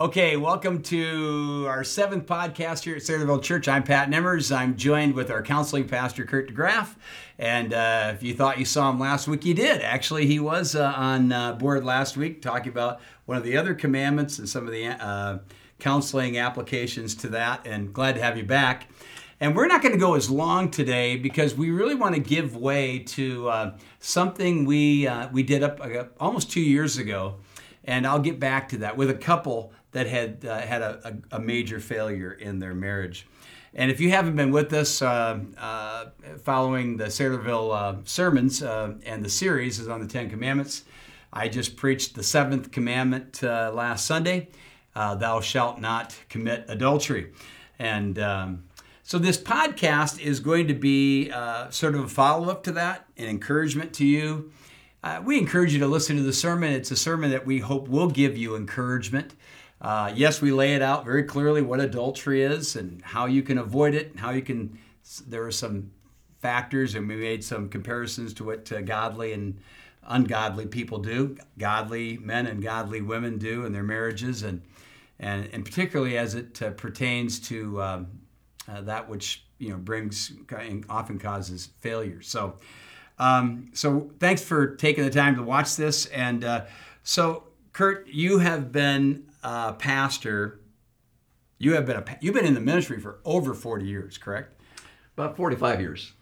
Okay, welcome to our seventh podcast here at Saraville Church. I'm Pat Nemmers. I'm joined with our counseling pastor, Kurt DeGraff. And if you thought you saw him last week, you did. Actually, he was on board last week talking about one of the other commandments and some of the counseling applications to that. And glad to have you back. And we're not going to go as long today because we really want to give way to something we did up almost 2 years ago. And I'll get back to that with a couple that had had a major failure in their marriage. And if you haven't been with us following the Saylorville sermons and the series is on the Ten Commandments, I just preached the Seventh Commandment last Sunday, thou shalt not commit adultery. And so this podcast is going to be sort of a follow-up to that, an encouragement to you. We encourage you to listen to the sermon. It's a sermon that we hope will give you encouragement. Yes, we lay it out very clearly what adultery is and how you can avoid it and how you can, there are some factors and we made some comparisons to what godly and ungodly people do, godly men and godly women do in their marriages and particularly as it pertains to that which, brings, often causes failure. So thanks for taking the time to watch this. And so Kurt, you have been a pastor. You've been in the ministry for over 40 years, correct? About 45 years.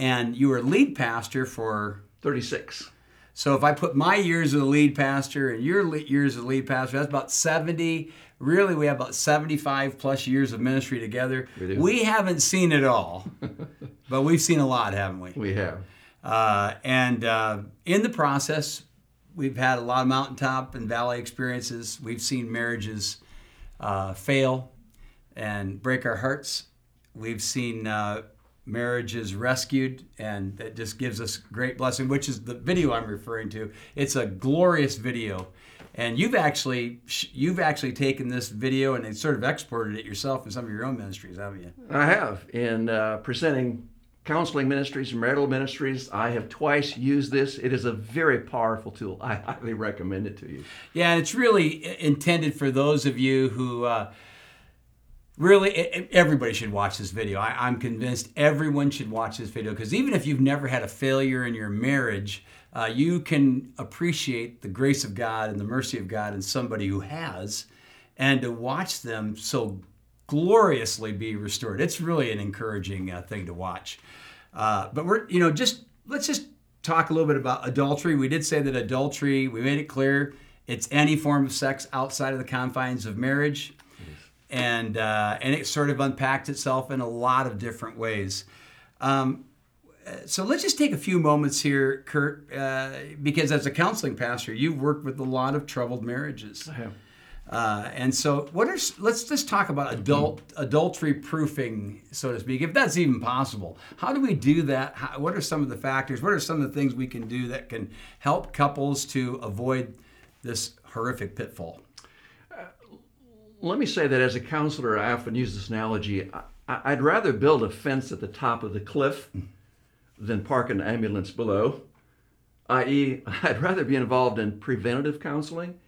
And you were lead pastor for 36. So if I put my years as a lead pastor and your years as a lead pastor, that's about 70. Really, we have about 75 plus years of ministry together. We haven't seen it all, but we've seen a lot, haven't we? We have. In the process, we've had a lot of mountaintop and valley experiences. We've seen marriages fail and break our hearts. We've seen marriages rescued, and that just gives us great blessing, which is the video I'm referring to. It's a glorious video. And you've actually taken this video and sort of exported it yourself in some of your own ministries, haven't you? I have, in presenting counseling ministries, marital ministries. I have twice used this. It is a very powerful tool. I highly recommend it to you. Yeah, it's really intended for those of you who everybody should watch this video. I'm convinced everyone should watch this video because even if you've never had a failure in your marriage, you can appreciate the grace of God and the mercy of God in somebody who has, and to watch them so gloriously be restored. It's really an encouraging thing to watch. But let's just talk a little bit about adultery. We did say that adultery, we made it clear, it's any form of sex outside of the confines of marriage. And it sort of unpacks itself in a lot of different ways. So let's just take a few moments here, Kurt, because as a counseling pastor, you've worked with a lot of troubled marriages. I have. And so, let's just talk about adultery proofing, so to speak, if that's even possible. How do we do that? What are some of the factors? What are some of the things we can do that can help couples to avoid this horrific pitfall? Let me say that as a counselor, I often use this analogy. I'd rather build a fence at the top of the cliff than park an ambulance below, i.e., I'd rather be involved in preventative counseling,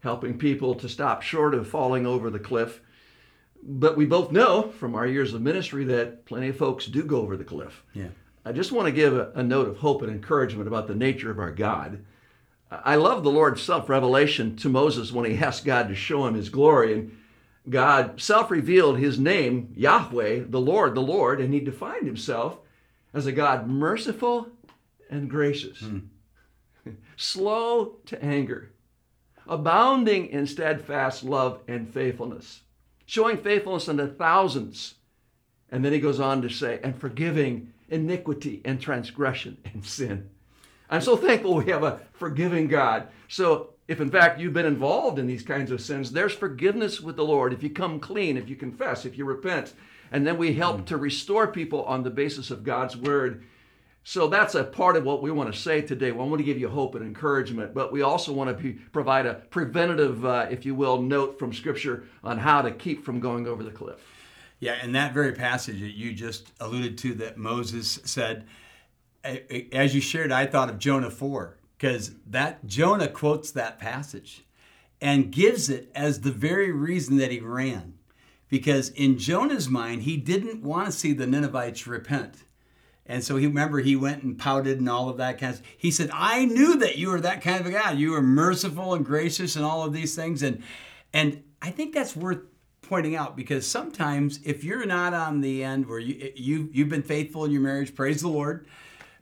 helping people to stop short of falling over the cliff. But we both know from our years of ministry that plenty of folks do go over the cliff. Yeah. I just want to give a note of hope and encouragement about the nature of our God. I love the Lord's self-revelation to Moses when he asked God to show him his glory. And God self-revealed his name, Yahweh, the Lord, and he defined himself as a God merciful and gracious, slow to anger, abounding in steadfast love and faithfulness, showing faithfulness unto thousands. And then he goes on to say, and forgiving iniquity and transgression and sin. I'm so thankful we have a forgiving God. So if in fact you've been involved in these kinds of sins, there's forgiveness with the Lord. If you come clean, if you confess, if you repent, and then we help to restore people on the basis of God's word. So that's a part of what we want to say today. Well, I want to give you hope and encouragement, but we also want to provide a preventative, if you will, note from Scripture on how to keep from going over the cliff. Yeah, and that very passage that you just alluded to that Moses said, as you shared, I thought of Jonah 4, because Jonah quotes that passage. and gives it as the very reason that he ran. Because in Jonah's mind, he didn't want to see the Ninevites repent. And so he went and pouted and all of that kind of stuff. He said, I knew that you were that kind of a God. You were merciful and gracious and all of these things. And I think that's worth pointing out, because sometimes if you're not on the end where you've been faithful in your marriage, praise the Lord.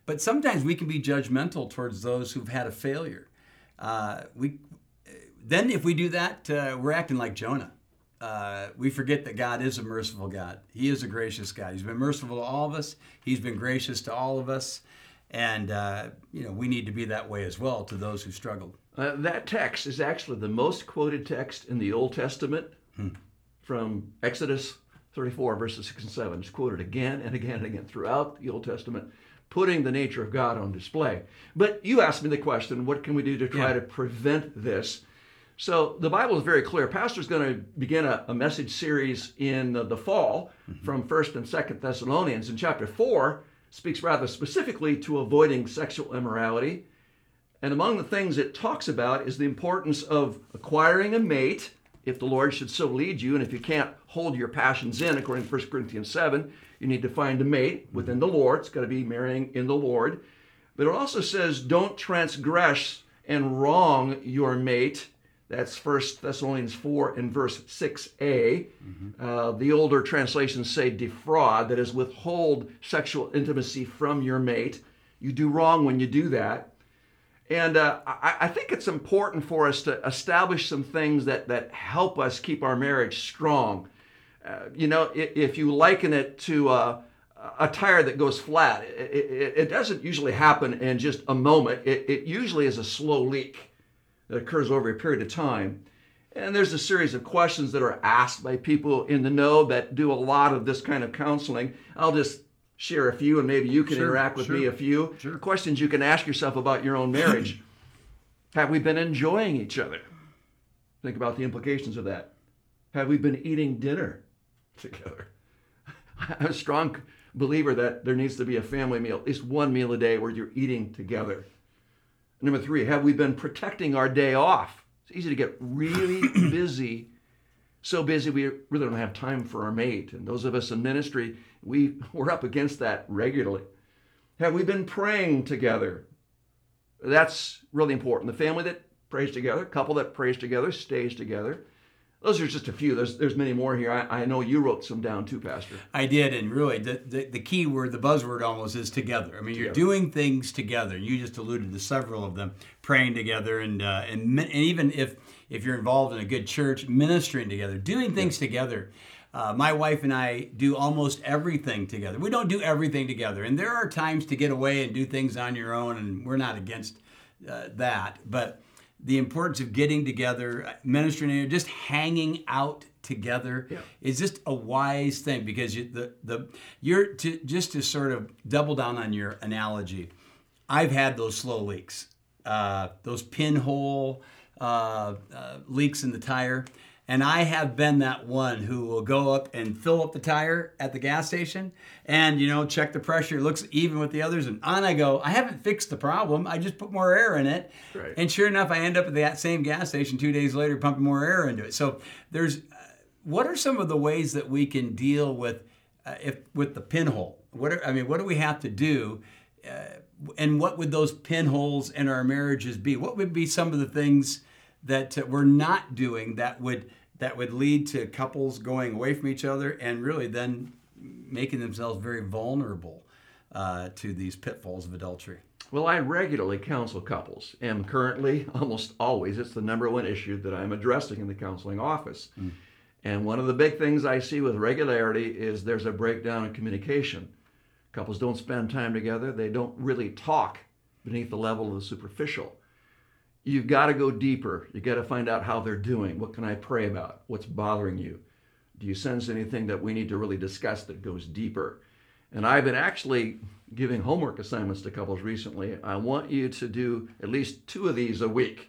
But sometimes we can be judgmental towards those who've had a failure. Then if we do that, we're acting like Jonah. We forget that God is a merciful God. He is a gracious God. He's been merciful to all of us. He's been gracious to all of us. And, we need to be that way as well to those who struggled. That text is actually the most quoted text in the Old Testament from Exodus 34, verses 6 and 7. It's quoted again and again and again throughout the Old Testament, putting the nature of God on display. But you asked me the question, what can we do to try to prevent this? So the Bible is very clear. Pastor's going to begin a message series in the fall from 1st and 2nd Thessalonians. And chapter 4 speaks rather specifically to avoiding sexual immorality. And among the things it talks about is the importance of acquiring a mate, if the Lord should so lead you. And if you can't hold your passions in, according to 1 Corinthians 7, you need to find a mate within the Lord. It's got to be marrying in the Lord. But it also says, don't transgress and wrong your mate. That's 1 Thessalonians 4 and verse 6a. The older translations say defraud, that is, withhold sexual intimacy from your mate. You do wrong when you do that. And I think it's important for us to establish some things that help us keep our marriage strong. If you liken it to a tire that goes flat, it doesn't usually happen in just a moment. It usually is a slow leak that occurs over a period of time. And there's a series of questions that are asked by people in the know that do a lot of this kind of counseling. I'll just share a few, and maybe you can interact with me a few. Questions you can ask yourself about your own marriage. Have we been enjoying each other? Think about the implications of that. Have we been eating dinner together? I'm a strong believer that there needs to be a family meal, at least one meal a day where you're eating together. Number 3, have we been protecting our day off? It's easy to get really busy, so busy we really don't have time for our mate. And those of us in ministry, we're up against that regularly. Have we been praying together? That's really important. The family that prays together, couple that prays together, stays together. Those are just a few. There's many more here. I know you wrote some down too, Pastor. I did, and really, the key word, the buzzword almost, is together. I mean, you're doing things together. You just alluded to several of them, praying together, and even if you're involved in a good church, ministering together, doing things together. My wife and I do almost everything together. We don't do everything together, and there are times to get away and do things on your own, and we're not against that, but the importance of getting together, ministering, just hanging out together is just a wise thing, because to sort of double down on your analogy, I've had those slow leaks, those pinhole leaks in the tire, and I have been that one who will go up and fill up the tire at the gas station and, check the pressure. It looks even with the others. And on I go. I haven't fixed the problem. I just put more air in it. Right. And sure enough, I end up at that same gas station 2 days later pumping more air into it. So what are some of the ways that we can deal with with the pinhole? What do we have to do? And what would those pinholes in our marriages be? What would be some of the things that we're not doing that would lead to couples going away from each other and really then making themselves very vulnerable to these pitfalls of adultery? Well, I regularly counsel couples, and currently, almost always, it's the number one issue that I'm addressing in the counseling office. Mm. And one of the big things I see with regularity is there's a breakdown in communication. Couples don't spend time together. They don't really talk beneath the level of the superficial. You've got to go deeper. You've got to find out how they're doing. What can I pray about? What's bothering you? Do you sense anything that we need to really discuss that goes deeper? And I've been actually giving homework assignments to couples recently. I want you to do at least 2 of these a week,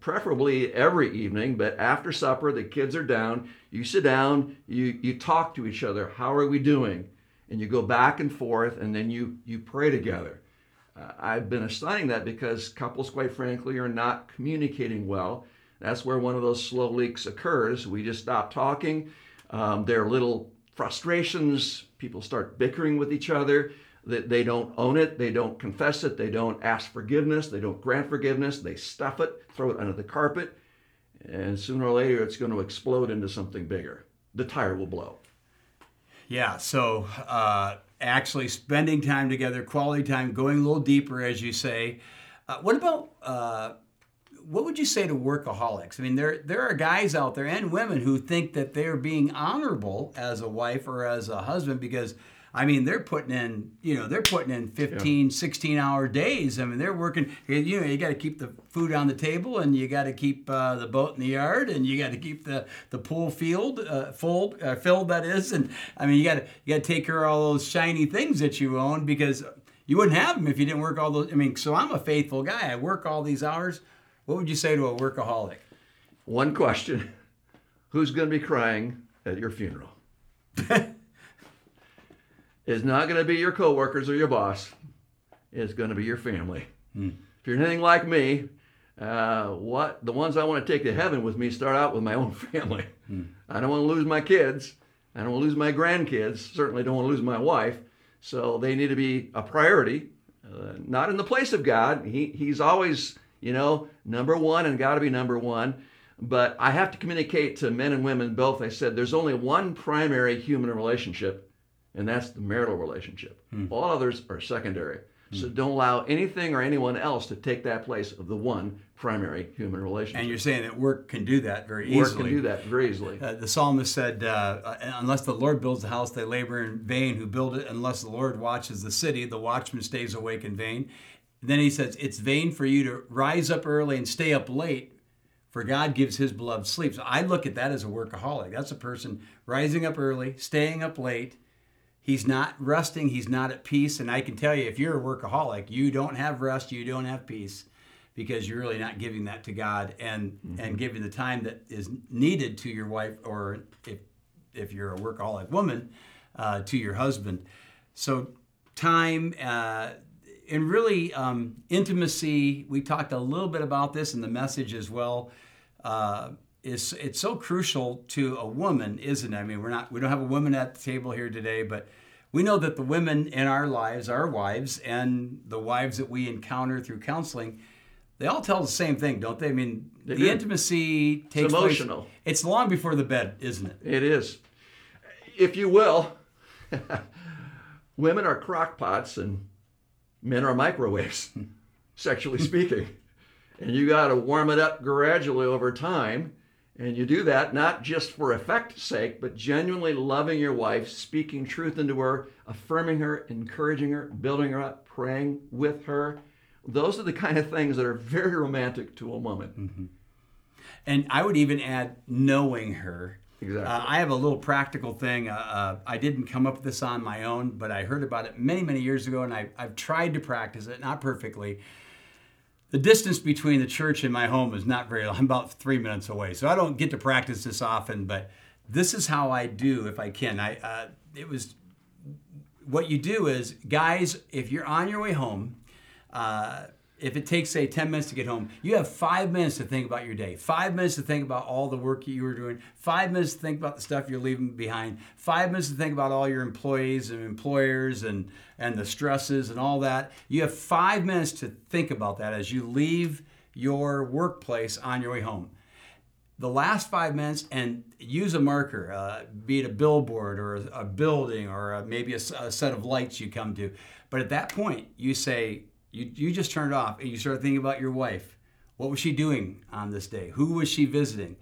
preferably every evening, but after supper, the kids are down. You sit down, you talk to each other. How are we doing? And you go back and forth, and then you pray together. I've been assigning that because couples, quite frankly, are not communicating well. That's where one of those slow leaks occurs. We just stop talking. There are little frustrations. People start bickering with each other. They don't own it. They don't confess it. They don't ask forgiveness. They don't grant forgiveness. They stuff it, throw it under the carpet. And sooner or later, it's going to explode into something bigger. The tire will blow. Yeah, so actually spending time together, quality time, going a little deeper, as you say. What about... what would you say to workaholics? I mean, there are guys out there and women who think that they're being honorable as a wife or as a husband because, I mean, they're putting in 15, 16-hour days. I mean, they're working. You know, you got to keep the food on the table, and you got to keep the boat in the yard, and you got to keep the pool field filled. That is, and I mean, you got to take care of all those shiny things that you own because you wouldn't have them if you didn't work all those. I mean, so I'm a faithful guy. I work all these hours. What would you say to a workaholic? One question. Who's going to be crying at your funeral? It's not going to be your coworkers or your boss. It's going to be your family. Hmm. If you're anything like me, the ones I want to take to heaven with me start out with my own family. Hmm. I don't want to lose my kids. I don't want to lose my grandkids. Certainly don't want to lose my wife. So they need to be a priority. Not in the place of God. He's always... You know, number one, and got to be number one. But I have to communicate to men and women both. I said, there's only one primary human relationship, and that's the marital relationship. Hmm. All others are secondary. Hmm. So don't allow anything or anyone else to take that place of the one primary human relationship. And you're saying that work can do that very easily. Work can do that very easily. The psalmist said, unless the Lord builds the house, they labor in vain who build it. Unless the Lord watches the city, the watchman stays awake in vain. Then he says, it's vain for you to rise up early and stay up late, for God gives his beloved sleep. So I look at that as a workaholic. That's a person rising up early, staying up late. He's not resting. He's not at peace. And I can tell you, if you're a workaholic, you don't have rest. You don't have peace because you're really not giving that to God and giving the time that is needed to your wife or if you're a workaholic woman, to your husband. So time... And really, intimacy, we talked a little bit about this in the message as well, it's so crucial to a woman, isn't it? I mean, we don't have a woman at the table here today, but we know that the women in our lives, our wives, and the wives that we encounter through counseling, they all tell the same thing, don't they? I mean, intimacy takes place. It's emotional. It's long before the bed, isn't it? It is. If you will, women are crock pots and men are microwaves, sexually speaking. And you got to warm it up gradually over time. And you do that not just for effect's sake, but genuinely loving your wife, speaking truth into her, affirming her, encouraging her, building her up, praying with her. Those are the kind of things that are very romantic to a woman. Mm-hmm. And I would even add knowing her. Exactly. I have a little practical thing. I didn't come up with this on my own, but I heard about it many, many years ago, and I've tried to practice it, not perfectly. The distance between the church and my home is not very long. I'm about 3 minutes away, so I don't get to practice this often, but this is how I do if I can. What you do is, guys, if you're on your way home, if it takes, say, 10 minutes to get home, you have 5 minutes to think about your day, 5 minutes to think about all the work you were doing, 5 minutes to think about the stuff you're leaving behind, 5 minutes to think about all your employees and employers and the stresses and all that. You have 5 minutes to think about that as you leave your workplace on your way home. The last 5 minutes, and use a marker, be it a billboard or a building or maybe a set of lights you come to. But at that point, you say, You just turned off and you started thinking about your wife. What was she doing on this day? Who was she visiting?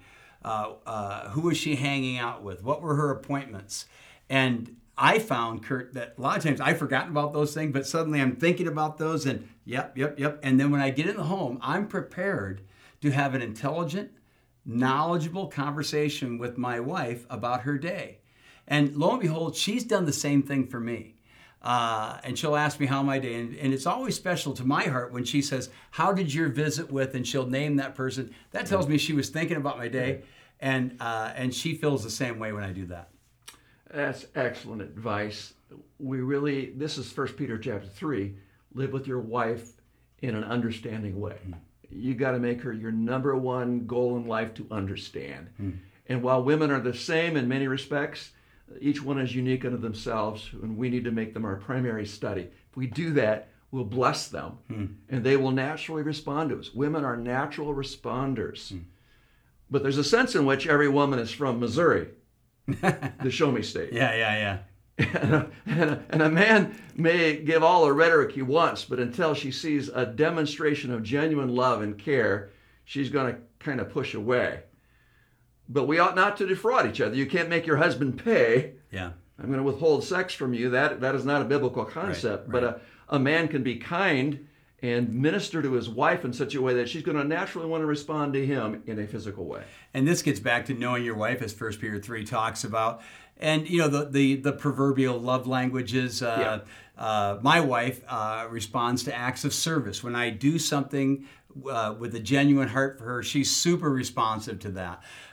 Who was she hanging out with? What were her appointments? And I found, Kurt, that a lot of times I've forgotten about those things, but suddenly I'm thinking about those and yep. And then when I get in the home, I'm prepared to have an intelligent, knowledgeable conversation with my wife about her day. And lo and behold, she's done the same thing for me. And she'll ask me how my day, and it's always special to my heart when she says, how did your visit with, and she'll name that person. That tells me she was thinking about my day, and she feels the same way when I do that. That's excellent advice. This is 1 Peter chapter 3, live with your wife in an understanding way. you got to make her your number one goal in life to understand. Mm. And while women are the same in many respects, each one is unique unto themselves, and we need to make them our primary study. If we do that, we'll bless them, and they will naturally respond to us. Women are natural responders. Mm. But there's a sense in which every woman is from Missouri, the Show Me State. Yeah. And a man may give all the rhetoric he wants, but until she sees a demonstration of genuine love and care, she's going to kind of push away. But we ought not to defraud each other. You can't make your husband pay. Yeah. I'm going to withhold sex from you. That is not a biblical concept. Right. But a man can be kind and minister to his wife in such a way that she's going to naturally want to respond to him in a physical way. And this gets back to knowing your wife, as 1 Peter 3 talks about. And, you know, the proverbial love languages. My wife responds to acts of service. When I do something with a genuine heart for her, she's super responsive to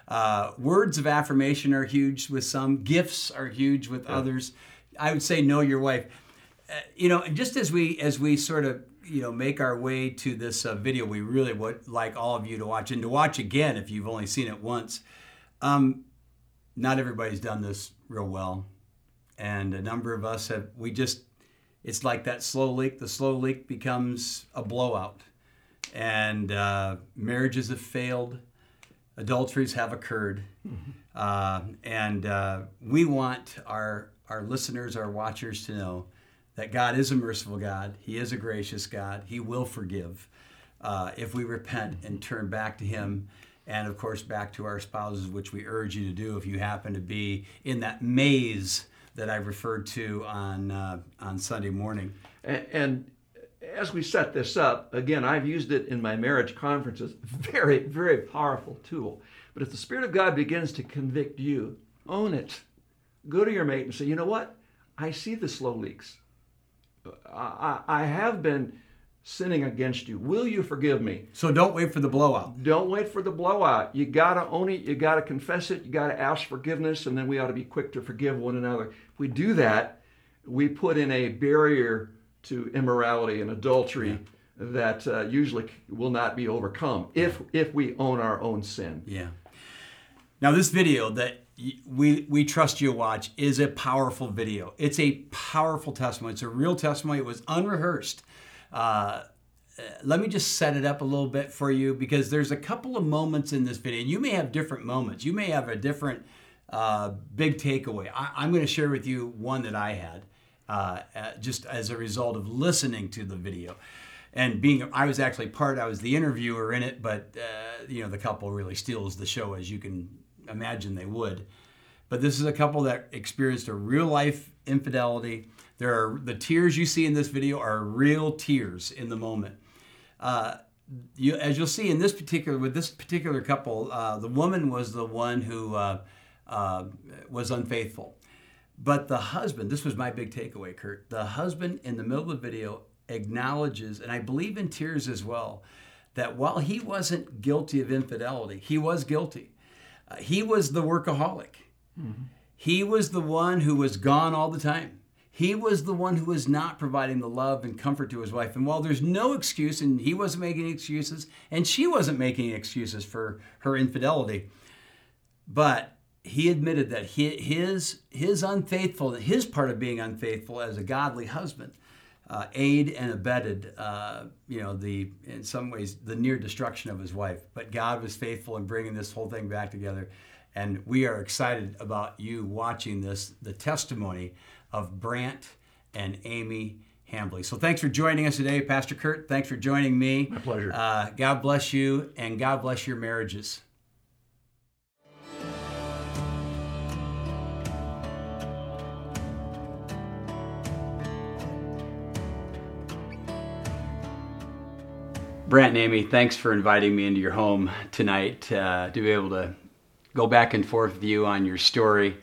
that. Words of affirmation are huge with some. Gifts are huge with others. I would say know your wife. You know, just as we sort of, you know, make our way to this video, we really would like all of you to watch, and to watch again if you've only seen it once. Not everybody's done this real well, and a number of us have. It's like that slow leak. The slow leak becomes a blowout, and marriages have failed, adulteries have occurred, and we want our listeners, our watchers, to know that God is a merciful God. He is a gracious God. He will forgive if we repent and turn back to Him. And, of course, back to our spouses, which we urge you to do if you happen to be in that maze that I referred to on Sunday morning. And as we set this up, again, I've used it in my marriage conferences. Very, very powerful tool. But if the Spirit of God begins to convict you, own it. Go to your mate and say, you know what? I see the slow leaks. I have been sinning against you. Will you forgive me? So don't wait for the blowout. Don't wait for the blowout. You got to own it. You got to confess it. You got to ask forgiveness, and then we ought to be quick to forgive one another. If we do that, we put in a barrier to immorality and adultery that usually will not be overcome if we own our own sin. Yeah. Now, this video that we trust you watch is a powerful video. It's a powerful testimony. It's a real testimony. It was unrehearsed. Let me just set it up a little bit for you, because there's a couple of moments in this video, and you may have different moments. You may have a different big takeaway. I'm going to share with you one that I had just as a result of listening to the video. And I was the interviewer in it, but you know, the couple really steals the show, as you can imagine they would. But this is a couple that experienced a real life infidelity. The tears you see in this video are real tears in the moment. As you'll see in with this particular couple, the woman was the one who was unfaithful. But the husband, this was my big takeaway, Kurt, the husband in the middle of the video acknowledges, and I believe in tears as well, that while he wasn't guilty of infidelity, he was guilty. He was the workaholic. Mm-hmm. He was the one who was gone all the time. He was the one who was not providing the love and comfort to his wife. And while there's no excuse, and he wasn't making excuses, and she wasn't making excuses for her infidelity, but he admitted that his unfaithfulness, his part of being unfaithful as a godly husband, aid and abetted, in some ways, the near destruction of his wife. But God was faithful in bringing this whole thing back together. And we are excited about you watching this, the testimony of Brandt and Amy Hambly. So thanks for joining us today, Pastor Kurt. Thanks for joining me. My pleasure. God bless you, and God bless your marriages. Brandt and Amy, thanks for inviting me into your home tonight to be able to go back and forth with you on your story.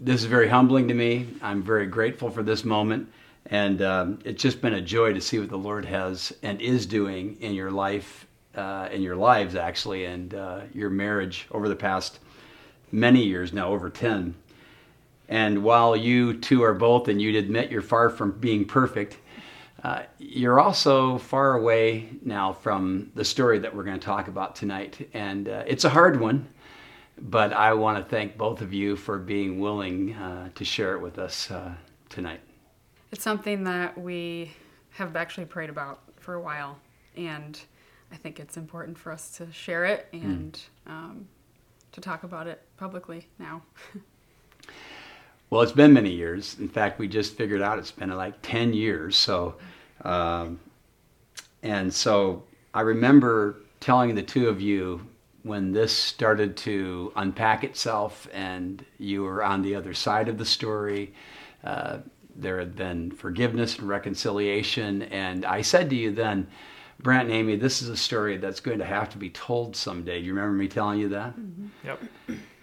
This is very humbling to me. I'm very grateful for this moment, and it's just been a joy to see what the Lord has and is doing in your life, in your lives actually, and your marriage over the past many years now, over 10. And while you two are both, and you'd admit you're far from being perfect, You're also far away now from the story that we're going to talk about tonight, and it's a hard one, but I want to thank both of you for being willing to share it with us tonight. It's something that we have actually prayed about for a while, and I think it's important for us to share it and to talk about it publicly now. Well, it's been many years. In fact, we just figured out it's been like 10 years. So, and so I remember telling the two of you when this started to unpack itself and you were on the other side of the story, there had been forgiveness and reconciliation. And I said to you then, Brandt and Amy, this is a story that's going to have to be told someday. Do you remember me telling you that? Mm-hmm. Yep.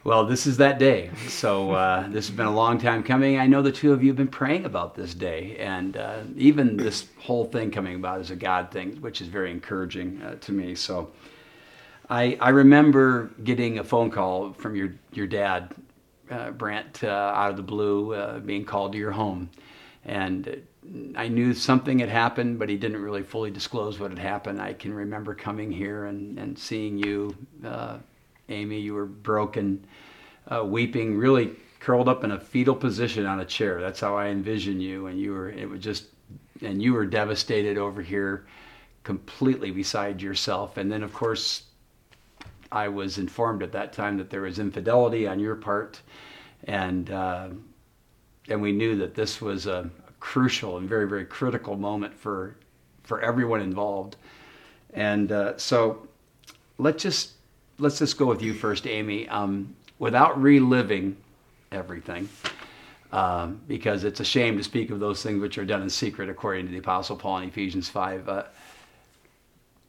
Well, this is that day. So this has been a long time coming. I know the two of you have been praying about this day. And even this whole thing coming about is a God thing, which is very encouraging to me. So I remember getting a phone call from your dad, Brandt, out of the blue, being called to your home. And I knew something had happened, but he didn't really fully disclose what had happened. I can remember coming here and seeing you, Amy, you were broken, weeping, really curled up in a fetal position on a chair. That's how I envision you. And you were devastated over here, completely beside yourself. And then, of course, I was informed at that time that there was infidelity on your part. And we knew that this was a crucial and very, very critical moment for everyone involved. And so let's just go with you first, Amy, without reliving everything, because it's a shame to speak of those things which are done in secret, according to the Apostle Paul in Ephesians 5.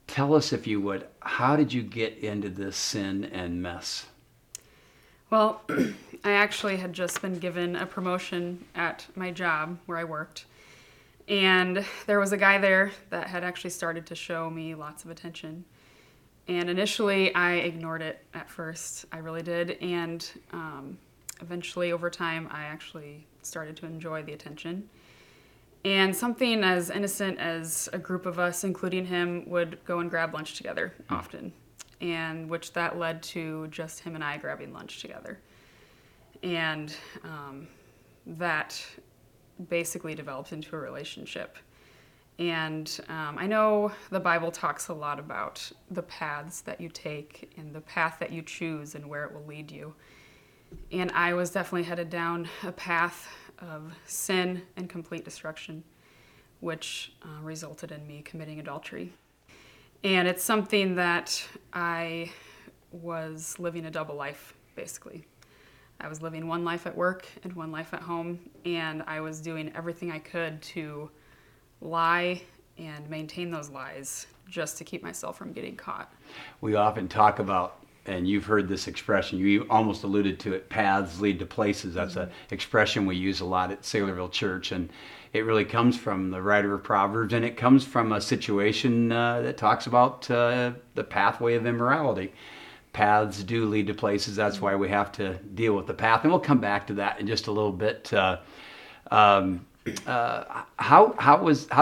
Tell us, if you would, how did you get into this sin and mess? Well, I actually had just been given a promotion at my job where I worked, and there was a guy there that had actually started to show me lots of attention. And initially, I ignored it at first. I really did. And eventually, over time, I actually started to enjoy the attention. And something as innocent as a group of us, including him, would go and grab lunch together often, and which that led to just him and I grabbing lunch together. And that basically developed into a relationship. And I know the Bible talks a lot about the paths that you take and the path that you choose and where it will lead you. And I was definitely headed down a path of sin and complete destruction, which resulted in me committing adultery. And it's something that I was living a double life, basically. I was living one life at work and one life at home, and I was doing everything I could to lie and maintain those lies just to keep myself from getting caught. We often talk about, and you've heard this expression, you almost alluded to it, paths lead to places. That's an expression we use a lot at Saylorville Church, and it really comes from the writer of Proverbs, and it comes from a situation that talks about the pathway of immorality. Paths do lead to places. That's why we have to deal with the path, and we'll come back to that in just a little bit. How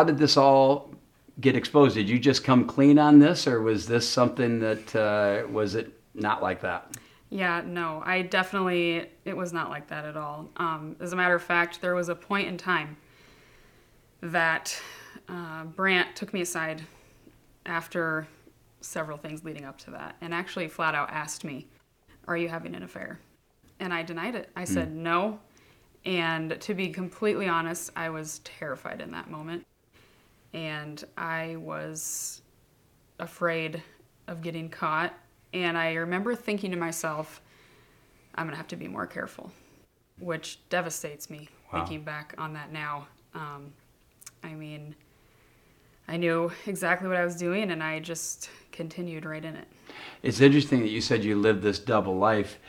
did this all get exposed? Did you just come clean on this, or was this something that was it not like that? Yeah, no, it was not like that at all. As a matter of fact, there was a point in time that Brandt took me aside after several things leading up to that, and actually flat out asked me, "Are you having an affair?" And I denied it. I said no. And to be completely honest, I was terrified in that moment. And I was afraid of getting caught. And I remember thinking to myself, I'm gonna have to be more careful, which devastates me thinking back on that now. I knew exactly what I was doing, and I just continued right in it. It's interesting that you said you lived this double life.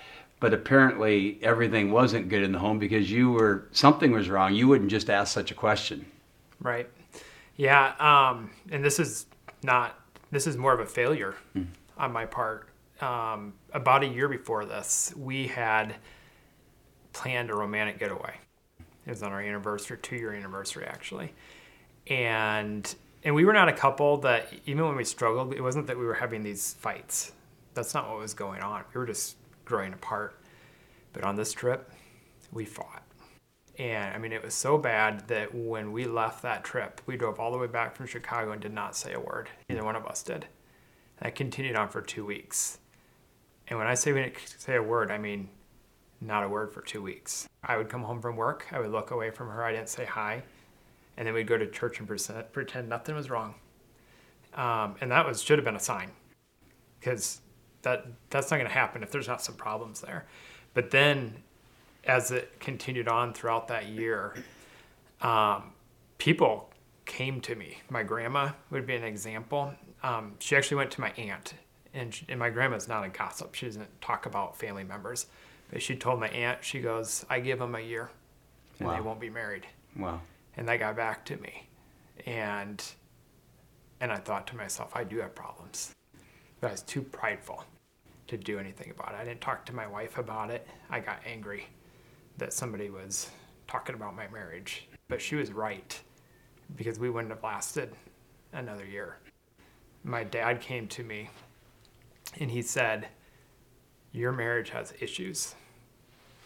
But apparently everything wasn't good in the home because something was wrong. You wouldn't just ask such a question. Right. Yeah. And this is more of a failure on my part. About a year before this, we had planned a romantic getaway. It was on our 2-year anniversary, actually. And we were not a couple that, even when we struggled, it wasn't that we were having these fights. That's not what was going on. We were just growing apart. But on this trip, we fought. And I mean, it was so bad that when we left that trip, we drove all the way back from Chicago and did not say a word. Neither one of us did. That continued on for 2 weeks. And when I say we didn't say a word, I mean not a word for 2 weeks. I would come home from work. I would look away from her. I didn't say hi. And then we'd go to church and pretend nothing was wrong. And that should have been a sign, because that's not going to happen if there's not some problems there. But then as it continued on throughout that year, people came to me. My grandma would be an example. She actually went to my aunt. And my grandma's not a gossip. She doesn't talk about family members. But she told my aunt, she goes, I give them a year and they won't be married. Wow. And that got back to me. And I thought to myself, I do have problems. But I was too prideful to do anything about it. I didn't talk to my wife about it. I got angry that somebody was talking about my marriage. But she was right, because we wouldn't have lasted another year. My dad came to me and he said, your marriage has issues.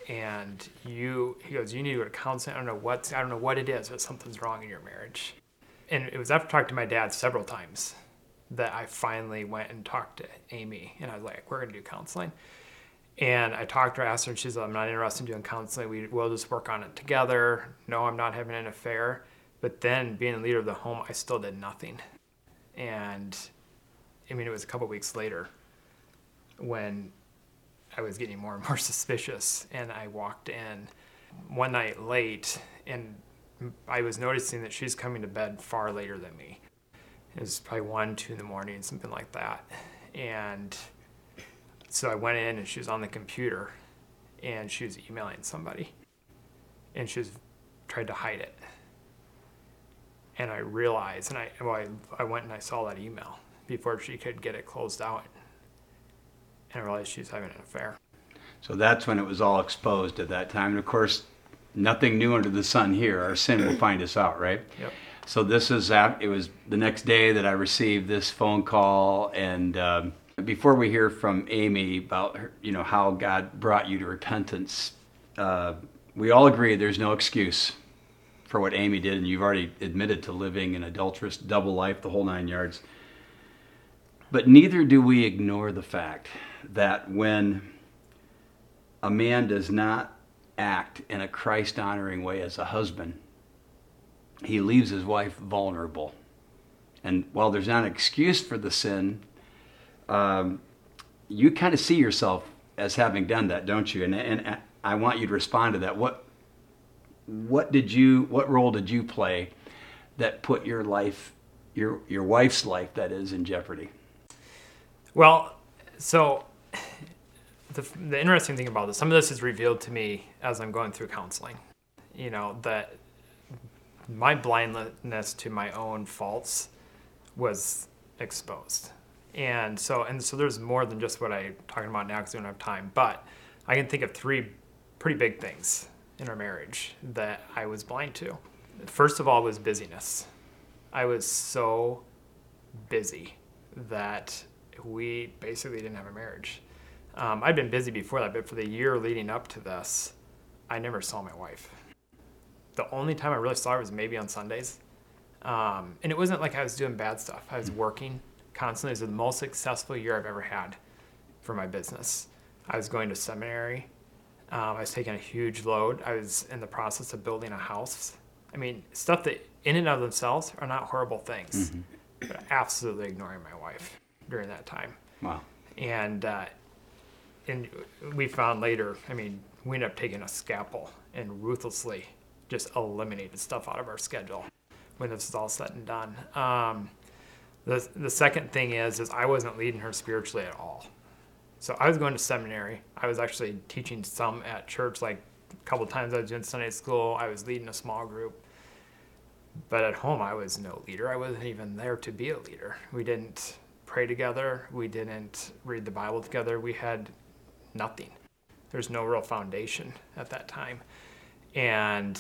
And he goes, you need to go to counseling. I don't know what it is, but something's wrong in your marriage. And it was after talking to my dad several times that I finally went and talked to Amy. And I was like, we're going to do counseling. And I talked to her, asked her, and she's like, I'm not interested in doing counseling. We'll just work on it together. No, I'm not having an affair. But then, being a leader of the home, I still did nothing. And I mean, it was a couple weeks later when I was getting more and more suspicious, and I walked in one night late, and I was noticing that she's coming to bed far later than me. It was probably 1, 2 in the morning, something like that. And so I went in, and she was on the computer, and she was emailing somebody, and she was tried to hide it. And I realized, and I went and I saw that email before she could get it closed out. And I realized she was having an affair. So that's when it was all exposed at that time. And of course, nothing new under the sun here. Our sin will find us out, right? Yep. So it was the next day that I received this phone call. And before we hear from Amy about her, you know, how God brought you to repentance, we all agree there's no excuse for what Amy did. And you've already admitted to living an adulterous double life, the whole nine yards. But neither do we ignore the fact that when a man does not act in a Christ-honoring way as a husband, he leaves his wife vulnerable. And while there's not an excuse for the sin, you kind of see yourself as having done that, don't you? And I want you to respond to that. What role did you play that put your life, your wife's life, that is, in jeopardy? Well, so the interesting thing about this, some of this is revealed to me as I'm going through counseling, you know, that my blindness to my own faults was exposed. And so there's more than just what I'm talking about now, because we don't have time, but I can think of three pretty big things in our marriage that I was blind to. First of all was busyness. I was so busy that we basically didn't have a marriage. I'd been busy before that, but for the year leading up to this, I never saw my wife. The only time I really saw her was maybe on Sundays. And it wasn't like I was doing bad stuff. I was working constantly. It was the most successful year I've ever had for my business. I was going to seminary. I was taking a huge load. I was in the process of building a house. I mean, stuff that in and of themselves are not horrible things, mm-hmm. but absolutely ignoring my wife during that time. Wow. And we found later, I mean, we ended up taking a scalpel and ruthlessly just eliminated stuff out of our schedule when this was all said and done. The second thing is I wasn't leading her spiritually at all. So I was going to seminary. I was actually teaching some at church, like a couple of times I was in Sunday school. I was leading a small group. But at home, I was no leader. I wasn't even there to be a leader. We didn't pray together. We didn't read the Bible together. We had nothing. There's no real foundation at that time. And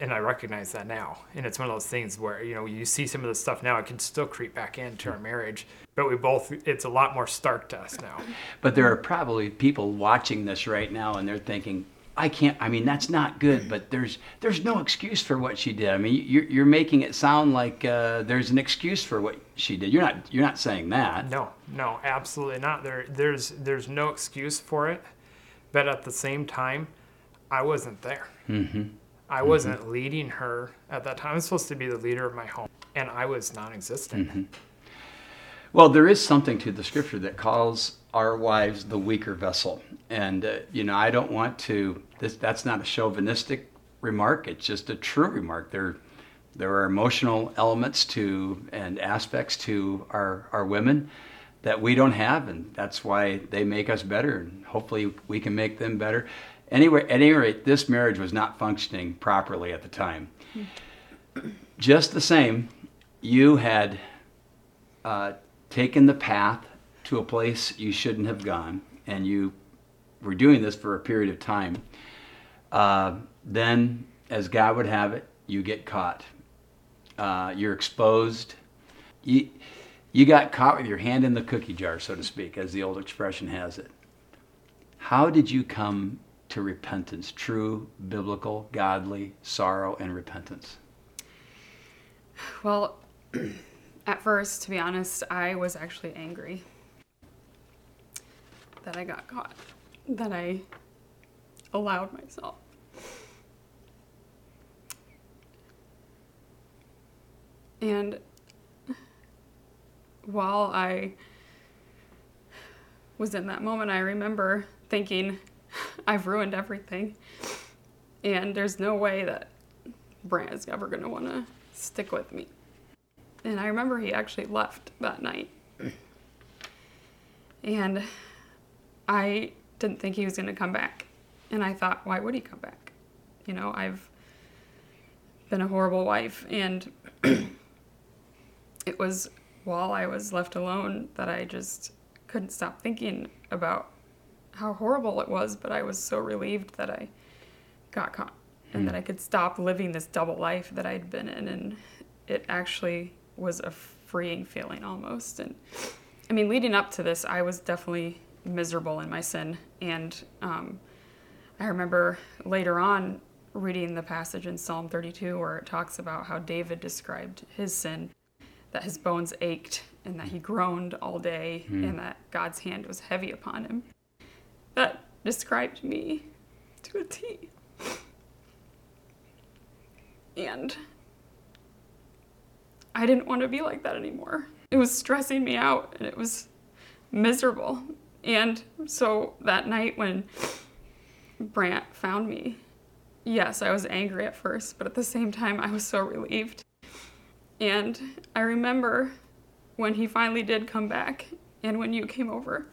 And I recognize that now. And it's one of those things where, you know, you see some of this stuff now, it can still creep back into our marriage, but we both, it's a lot more stark to us now. But there are probably people watching this right now and they're thinking, that's not good, but there's no excuse for what she did. I mean, you're making it sound like there's an excuse for what she did. You're not saying that. No, absolutely not. There's no excuse for it. But at the same time, I wasn't there. Mm-hmm. I wasn't mm-hmm. leading her at that time. I was supposed to be the leader of my home, and I was non-existent. Mm-hmm. Well, there is something to the scripture that calls our wives the weaker vessel. And, I don't want to... That's not a chauvinistic remark. It's just a true remark. There are emotional elements to and aspects to our women that we don't have, and that's why they make us better, and hopefully we can make them better. Anyway, at any rate, this marriage was not functioning properly at the time. Just the same, you had taken the path to a place you shouldn't have gone, and you were doing this for a period of time. Then, as God would have it, you get caught. You're exposed. You got caught with your hand in the cookie jar, so to speak, as the old expression has it. How did you come to repentance, true, biblical, godly sorrow and repentance? Well, at first, to be honest, I was actually angry that I got caught, that I allowed myself. And while I was in that moment, I remember thinking, I've ruined everything, and there's no way that Brandt is ever going to want to stick with me. And I remember he actually left that night, and I didn't think he was going to come back, and I thought, why would he come back? You know, I've been a horrible wife, and it was while I was left alone that I just couldn't stop thinking about how horrible it was, but I was so relieved that I got caught and that I could stop living this double life that I'd been in. And it actually was a freeing feeling almost. And I mean, leading up to this, I was definitely miserable in my sin. And I remember later on reading the passage in Psalm 32 where it talks about how David described his sin, that his bones ached and that he groaned all day and that God's hand was heavy upon him. That described me to a T. And I didn't want to be like that anymore. It was stressing me out, and it was miserable. And so that night when Brandt found me, yes, I was angry at first, but at the same time, I was so relieved. And I remember when he finally did come back, and when you came over,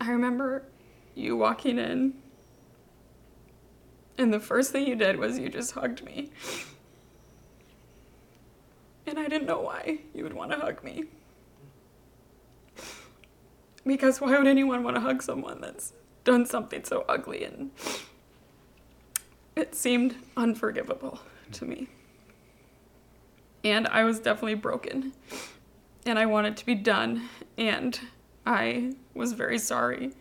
I remember you walking in, and the first thing you did was you just hugged me. And I didn't know why you would want to hug me. Because why would anyone want to hug someone that's done something so ugly? And it seemed unforgivable to me. And I was definitely broken. And I wanted to be done. And I was very sorry,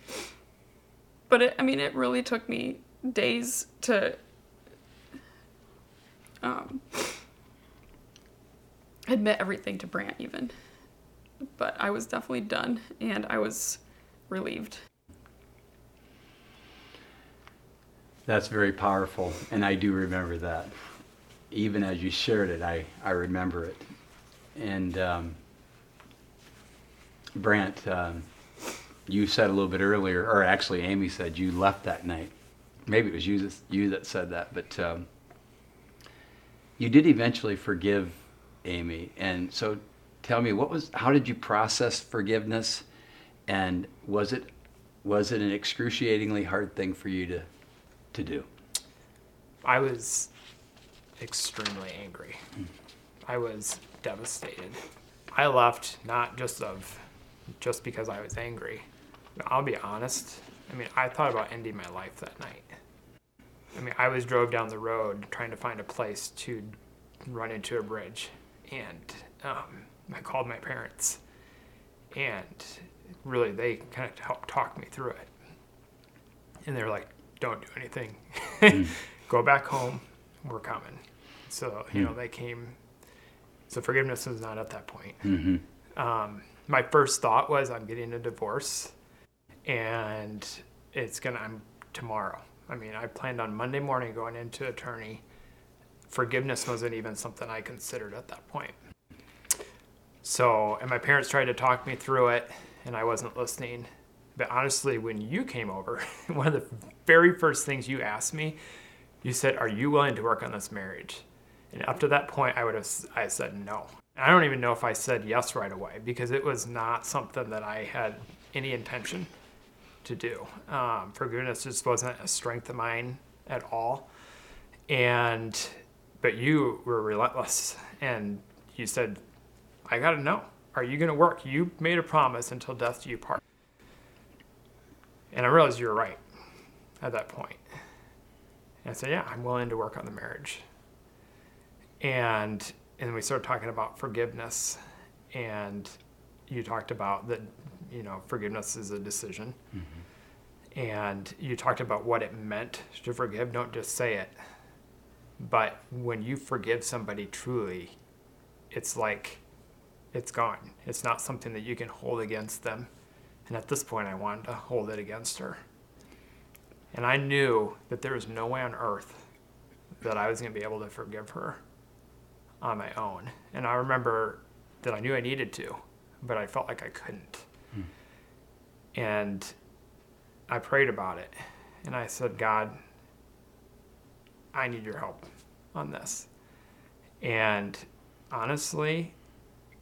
but it really took me days to admit everything to Brandt even, but I was definitely done, and I was relieved. That's very powerful, and I do remember that. Even as you shared it, I remember it. And Brandt, you said a little bit earlier, or actually Amy said you left that night. Maybe it was you that said that, but you did eventually forgive Amy. And so tell me, how did you process forgiveness? And was it an excruciatingly hard thing for you to do? I was extremely angry. I was devastated. I left not just because I was angry. I'll be honest. I thought about ending my life that night. I mean, I was drove down the road trying to find a place to run into a bridge, and I called my parents, and really they kind of helped talk me through it. And they're like, "Don't do anything. Go back home. We're coming." So you know, they came. So forgiveness was not at that point. Mm-hmm. My first thought was, I'm getting a divorce, and I'm tomorrow. I mean, I planned on Monday morning going into attorney. Forgiveness wasn't even something I considered at that point. So, and my parents tried to talk me through it, and I wasn't listening. But honestly, when you came over, one of the very first things you asked me, you said, "Are you willing to work on this marriage?" And up to that point, I said no. I don't even know if I said yes right away, because it was not something that I had any intention to do. Forgiveness just wasn't a strength of mine at all. But you were relentless, and you said, "I gotta know. Are you gonna work? You made a promise, until death do you part." And I realized you were right at that point. And I said, "Yeah, I'm willing to work on the marriage." And we started talking about forgiveness, and you talked about that, you know, forgiveness is a decision. Mm-hmm. And you talked about what it meant to forgive. Don't just say it. But when you forgive somebody truly, it's like it's gone. It's not something that you can hold against them. And at this point, I wanted to hold it against her. And I knew that there was no way on earth that I was going to be able to forgive her on my own. And I remember that I knew I needed to, but I felt like I couldn't. Mm. And I prayed about it. And I said, "God, I need your help on this." And honestly,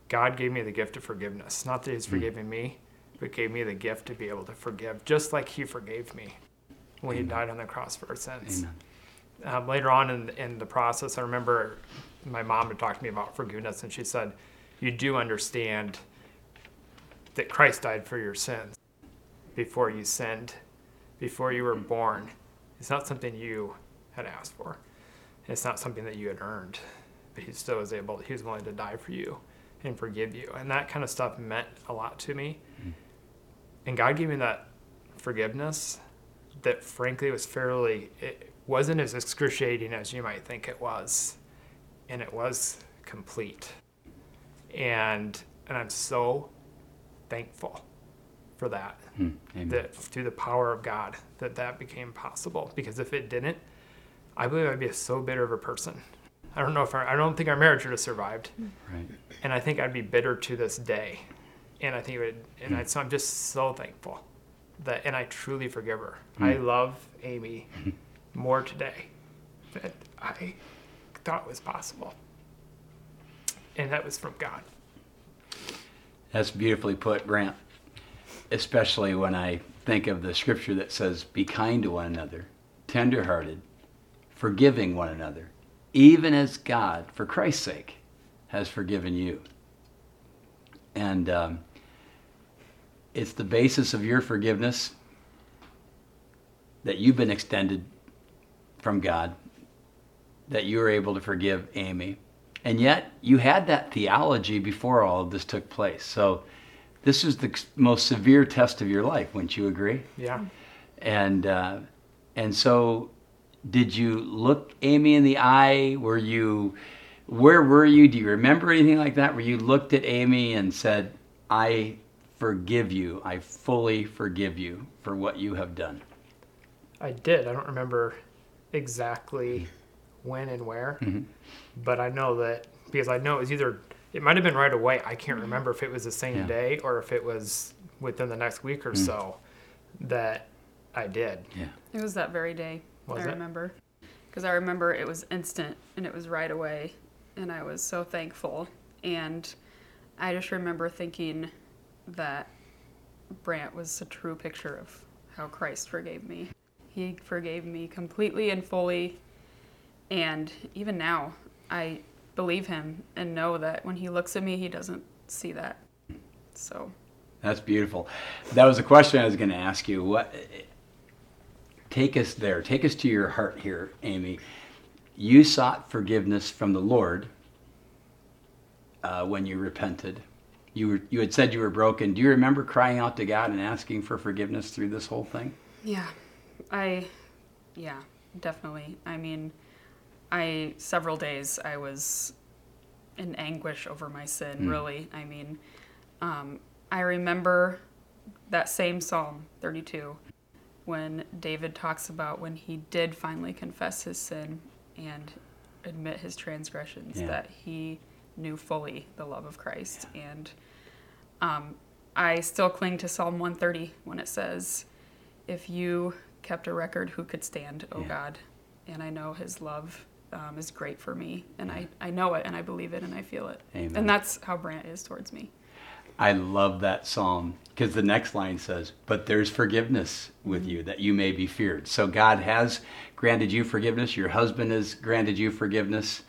God gave me the gift of forgiveness. Not that he's forgiving me, but gave me the gift to be able to forgive, just like he forgave me when he died on the cross for our sins. Later on in the process, I remember my mom had talked to me about forgiveness, and she said, "You do understand that Christ died for your sins before you sinned, before you were born. It's not something you had asked for. It's not something that you had earned, but he was willing to die for you and forgive you." And that kind of stuff meant a lot to me. Mm-hmm. And God gave me that forgiveness that frankly it wasn't as excruciating as you might think it was. And it was complete. And I'm so thankful for that. Mm-hmm. That through the power of God, that became possible. Because if it didn't, I believe I'd be so bitter of a person. I don't think our marriage would have survived. Right. And I think I'd be bitter to this day. And I think it would, so I'm just so thankful and I truly forgive her. Mm. I love Amy more today than I thought was possible. And that was from God. That's beautifully put, Brandt. Especially when I think of the scripture that says, "Be kind to one another, tenderhearted, forgiving one another, even as God, for Christ's sake, has forgiven you." And it's the basis of your forgiveness that you've been extended from God, that you were able to forgive Amy. And yet you had that theology before all of this took place. So this is the most severe test of your life, wouldn't you agree? Yeah. And so... did you look Amy in the eye? Where were you? Do you remember anything like that? Where you looked at Amy and said, "I forgive you. I fully forgive you for what you have done"? I did. I don't remember exactly when and where, but I know that because I know it might have been right away. I can't remember if it was the same day or if it was within the next week or so that I did. Yeah. It was that very day. Remember, because I remember it was instant and it was right away, and I was so thankful. And I just remember thinking that Brandt was a true picture of how Christ forgave me. He forgave me completely and fully, and even now I believe him and know that when he looks at me, he doesn't see that. So that's beautiful. That was a question I was going to ask you. What Take us there. Take us to your heart here, Amy. You sought forgiveness from the Lord when you repented. You had said you were broken. Do you remember crying out to God and asking for forgiveness through this whole thing? Yeah. Yeah, definitely. I mean, several days I was in anguish over my sin, really. I mean, I remember that same Psalm 32 when David talks about when he did finally confess his sin and admit his transgressions, that he knew fully the love of Christ. Yeah. And I still cling to Psalm 130 when it says, if you kept a record, who could stand, O God? And I know his love is great for me, and I know it, and I believe it, and I feel it. Amen. And that's how Brandt is towards me. I love that psalm, because the next line says, but there's forgiveness with you, that you may be feared. So God has granted you forgiveness. Your husband has granted you forgiveness.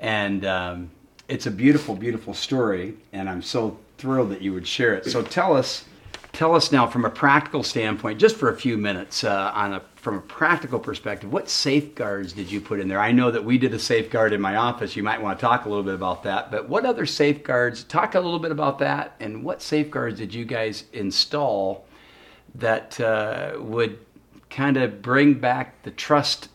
And it's a beautiful, beautiful story, and I'm so thrilled that you would share it. So tell us now from a practical standpoint, just for a few minutes, from a practical perspective, what safeguards did you put in there? I know that we did a safeguard in my office. You might want to talk a little bit about that, but what other safeguards, talk a little bit about that, and what safeguards did you guys install that would kind of bring back the trust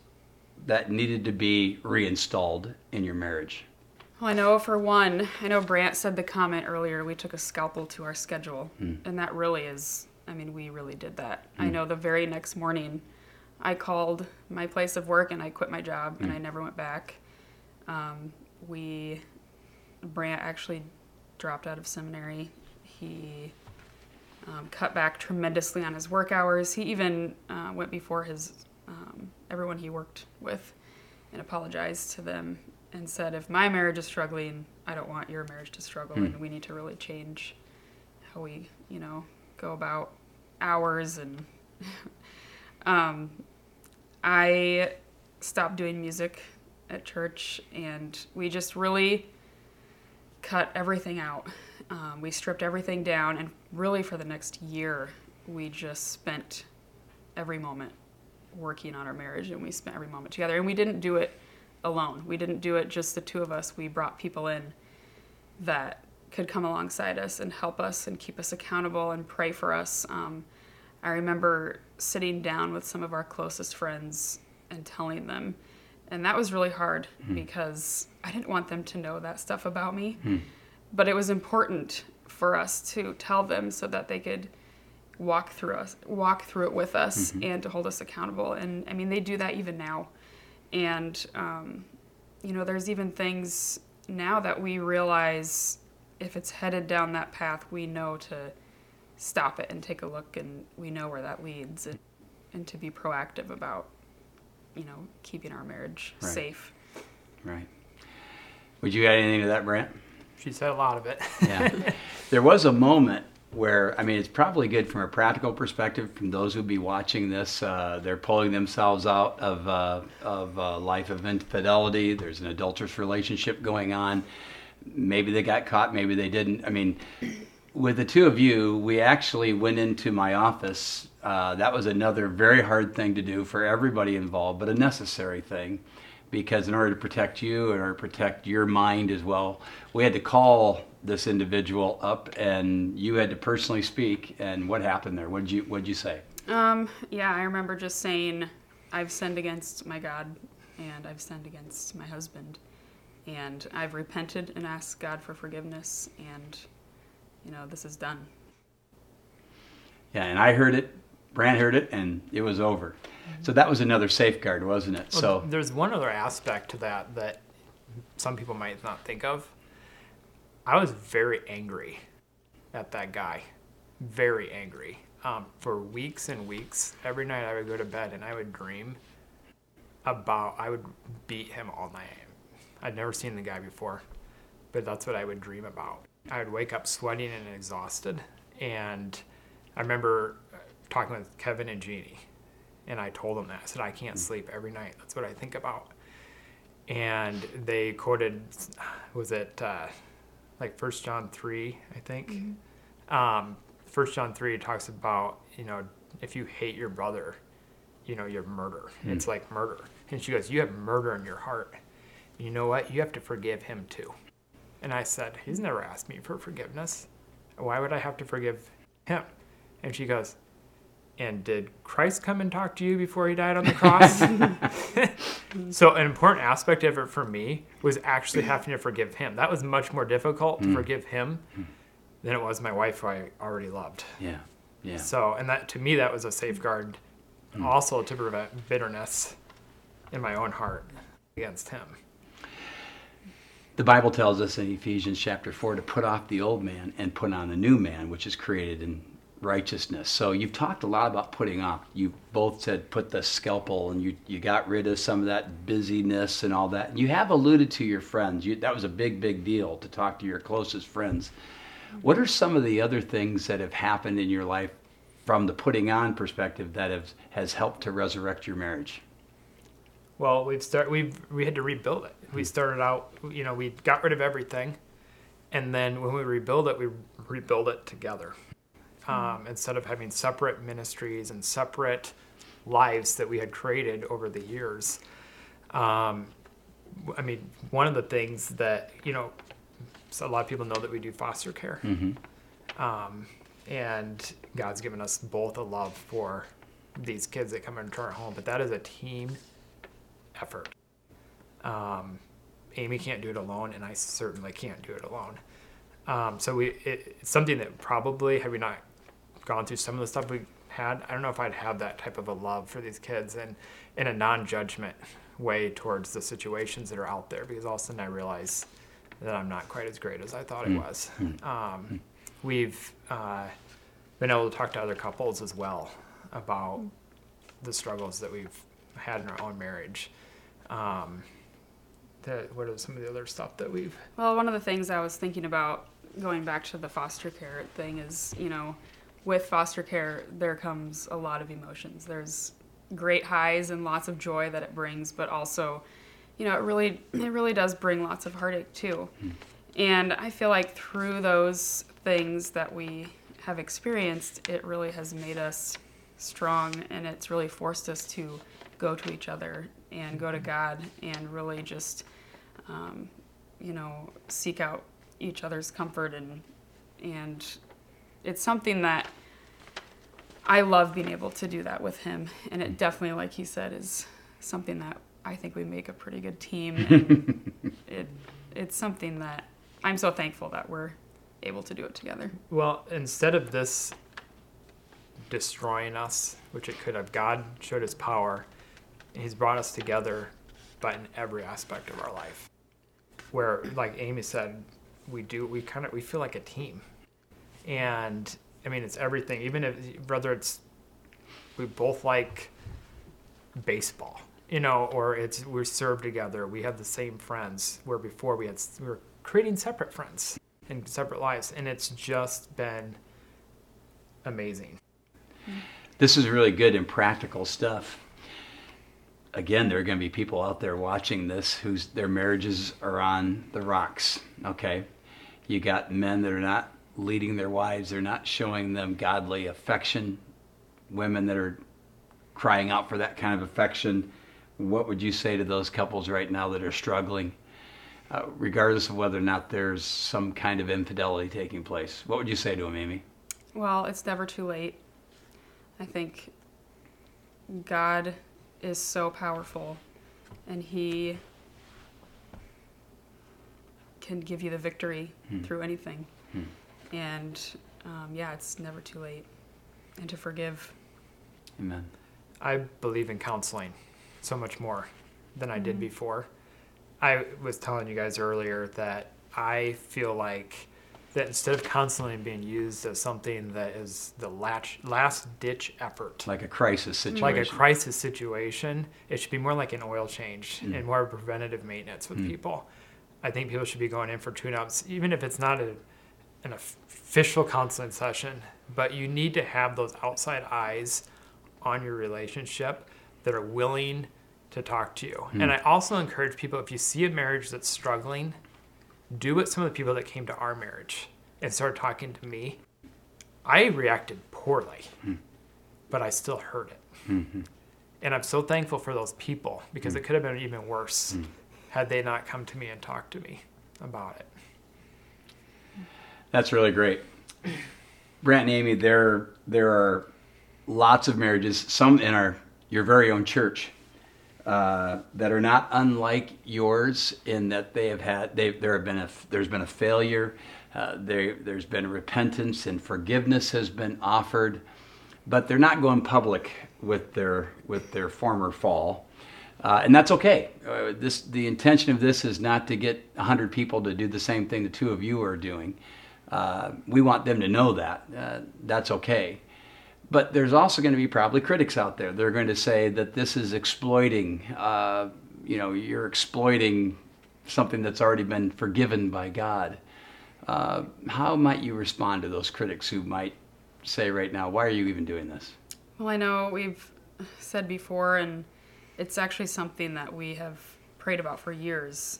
that needed to be reinstalled in your marriage? Well, I know Brandt said the comment earlier, we took a scalpel to our schedule, and that really is, I mean, we really did that. I know the very next morning, I called my place of work and I quit my job and I never went back. Brandt actually dropped out of seminary. He cut back tremendously on his work hours. He even went before everyone he worked with and apologized to them and said, if my marriage is struggling, I don't want your marriage to struggle, and we need to really change how we, go about hours and... I stopped doing music at church, and we just really cut everything out. We stripped everything down, and really for the next year, we just spent every moment working on our marriage, and we spent every moment together. And we didn't do it alone. We didn't do it just the two of us. We brought people in that could come alongside us and help us and keep us accountable and pray for us. I remember sitting down with some of our closest friends and telling them. And that was really hard because I didn't want them to know that stuff about me. But it was important for us to tell them so that they could walk through it with us and to hold us accountable. And I mean, they do that even now. And, there's even things now that we realize if it's headed down that path, we know to stop it and take a look, and we know where that leads, and to be proactive about, keeping our marriage safe. Right. Would you add anything to that, Brandt? She said a lot of it. Yeah. There was a moment where, it's probably good from a practical perspective from those who'd be watching this. They're pulling themselves out of a life of infidelity. There's an adulterous relationship going on. Maybe they got caught, maybe they didn't. With the two of you, we actually went into my office. That was another very hard thing to do for everybody involved, but a necessary thing, because in order to protect you, in order to protect your mind as well, we had to call this individual up, and you had to personally speak. And what happened there? What'd you say? I remember just saying, I've sinned against my God, and I've sinned against my husband, and I've repented and asked God for forgiveness, and this is done. Yeah, and I heard it, Brandt heard it, and it was over. So that was another safeguard, wasn't it? Well, so there's one other aspect to that some people might not think of. I was very angry at that guy, very angry. For weeks and weeks, every night I would go to bed and I would dream about, I would beat him all night. I'd never seen the guy before, but that's what I would dream about. I would wake up sweating and exhausted, and I remember talking with Kevin and Jeannie, and I told them that. I said, I can't sleep every night. That's what I think about. And they quoted, was it First John 3, I think? First John 3 talks about, if you hate your brother, you know, your murder. Mm. It's like murder. And she goes, you have murder in your heart. You know what? You have to forgive him too. And I said, he's never asked me for forgiveness. Why would I have to forgive him? And she goes, and did Christ come and talk to you before he died on the cross? So an important aspect of it for me was actually having to forgive him. That was much more difficult to forgive him than it was my wife, who I already loved. Yeah, yeah. So, and that, to me, that was a safeguard also to prevent bitterness in my own heart against him. The Bible tells us in Ephesians chapter 4 to put off the old man and put on the new man, which is created in righteousness. So you've talked a lot about putting off. You both said put the scalpel, and you got rid of some of that busyness and all that. You have alluded to your friends. That was a big, big deal to talk to your closest friends. What are some of the other things that have happened in your life from the putting on perspective that has helped to resurrect your marriage? Well, we had to rebuild it. We started out, you know, we got rid of everything, and then when we rebuild it together. Instead of having separate ministries and separate lives that we had created over the years. I mean, one of the things that, you know, so a lot of people know that we do foster care. Mm-hmm. And God's given us both a love for these kids that come into our home, but that is a team effort. Amy can't do it alone, and I certainly can't do it alone. So it's something that probably, had we not gone through some of the stuff we had, I don't know if I'd have that type of a love for these kids and in a non-judgment way towards the situations that are out there, because all of a sudden I realize that I'm not quite as great as I thought it was. We've been able to talk to other couples as well about the struggles that we've had in our own marriage. What are some of the other stuff that we've... Well, one of the things I was thinking about, going back to the foster care thing, is, you know, with foster care, there comes a lot of emotions. There's great highs and lots of joy that it brings, but also, you know, it really does bring lots of heartache too. And I feel like through those things that we have experienced, it really has made us strong, and it's really forced us to go to each other and go to God and really just, you know, seek out each other's comfort. And it's something that I love being able to do that with him. And it definitely, like he said, is something that I think we make a pretty good team. And it's something that I'm so thankful that we're able to do it together. Well, instead of this destroying us, which it could have, God showed his power. He's brought us together, but in every aspect of our life, where, like Amy said, we feel like a team. And I mean, it's everything, even if, whether it's, we both like baseball, you know, or it's, we serve together. We have the same friends, where before we were creating separate friends and separate lives. And it's just been amazing. This is really good and practical stuff. Again, there are going to be people out there watching this whose their marriages are on the rocks, okay? You got men that are not leading their wives. They're not showing them godly affection. Women that are crying out for that kind of affection. What would you say to those couples right now that are struggling, regardless of whether or not there's some kind of infidelity taking place? What would you say to them, Amy? Well, it's never too late. I think God is so powerful, and he can give you the victory through anything. And it's never too late, and to forgive. Amen. I believe in counseling so much more than I did before. I was telling you guys earlier that I feel like that instead of counseling being used as something that is the last-ditch effort. Like a crisis situation. It should be more like an oil change and more preventative maintenance with people. I think people should be going in for tune-ups, even if it's not an official counseling session. But you need to have those outside eyes on your relationship that are willing to talk to you. And I also encourage people, if you see a marriage that's struggling, do what some of the people that came to our marriage and started talking to me. I reacted poorly, but I still heard it. And I'm so thankful for those people, because it could have been even worse had they not come to me and talked to me about it. That's really great. Brandt and Amy, there are lots of marriages, some in your very own church, that are not unlike yours in that they have had there's been a failure, there's been repentance and forgiveness has been offered, but they're not going public with their former fall, and that's okay. The intention of this is not to get 100 people to do the same thing the two of you are doing. We want them to know that. That's okay. But there's also going to be probably critics out there. They're going to say that this is exploiting, you're exploiting something that's already been forgiven by God. How might you respond to those critics who might say right now, why are you even doing this? Well, I know we've said before, and it's actually something that we have prayed about for years,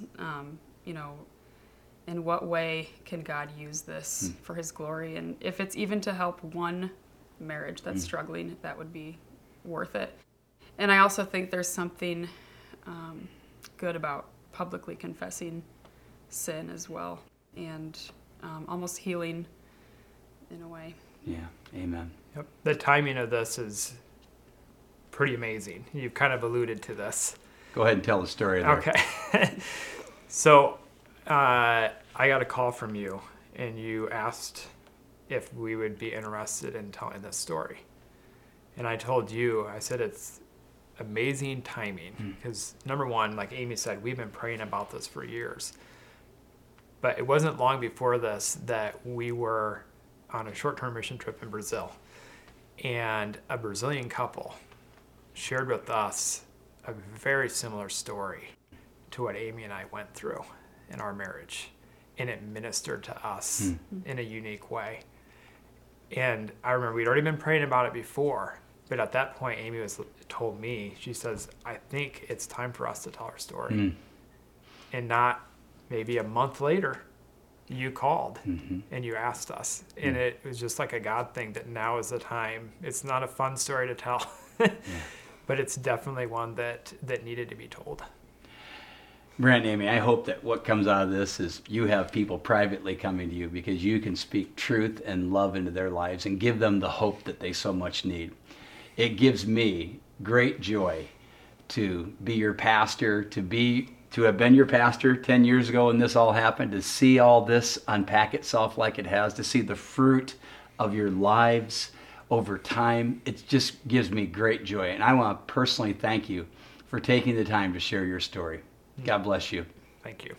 in what way can God use this for his glory? And if it's even to help one marriage that's struggling, that would be worth it. And I also think there's something good about publicly confessing sin as well, and almost healing in a way. Yeah, amen. Yep. The timing of this is pretty amazing. You've kind of alluded to this. Go ahead and tell the story there. Okay. So I got a call from you, and you asked if we would be interested in telling this story. And I told you, I said, it's amazing timing, because number one, like Amy said, we've been praying about this for years. But it wasn't long before this that we were on a short-term mission trip in Brazil, and a Brazilian couple shared with us a very similar story to what Amy and I went through in our marriage, and it ministered to us in a unique way. And I remember we'd already been praying about it before, but at that point, Amy told me, she says, I think it's time for us to tell our story. And not maybe a month later, you called and you asked us. And it was just like a God thing that now is the time. It's not a fun story to tell, but it's definitely one that needed to be told. Brandt and Amy, I hope that what comes out of this is you have people privately coming to you because you can speak truth and love into their lives and give them the hope that they so much need. It gives me great joy to be your pastor, to have been your pastor 10 years ago when this all happened, to see all this unpack itself like it has, to see the fruit of your lives over time. It just gives me great joy. And I want to personally thank you for taking the time to share your story. God bless you. Thank you.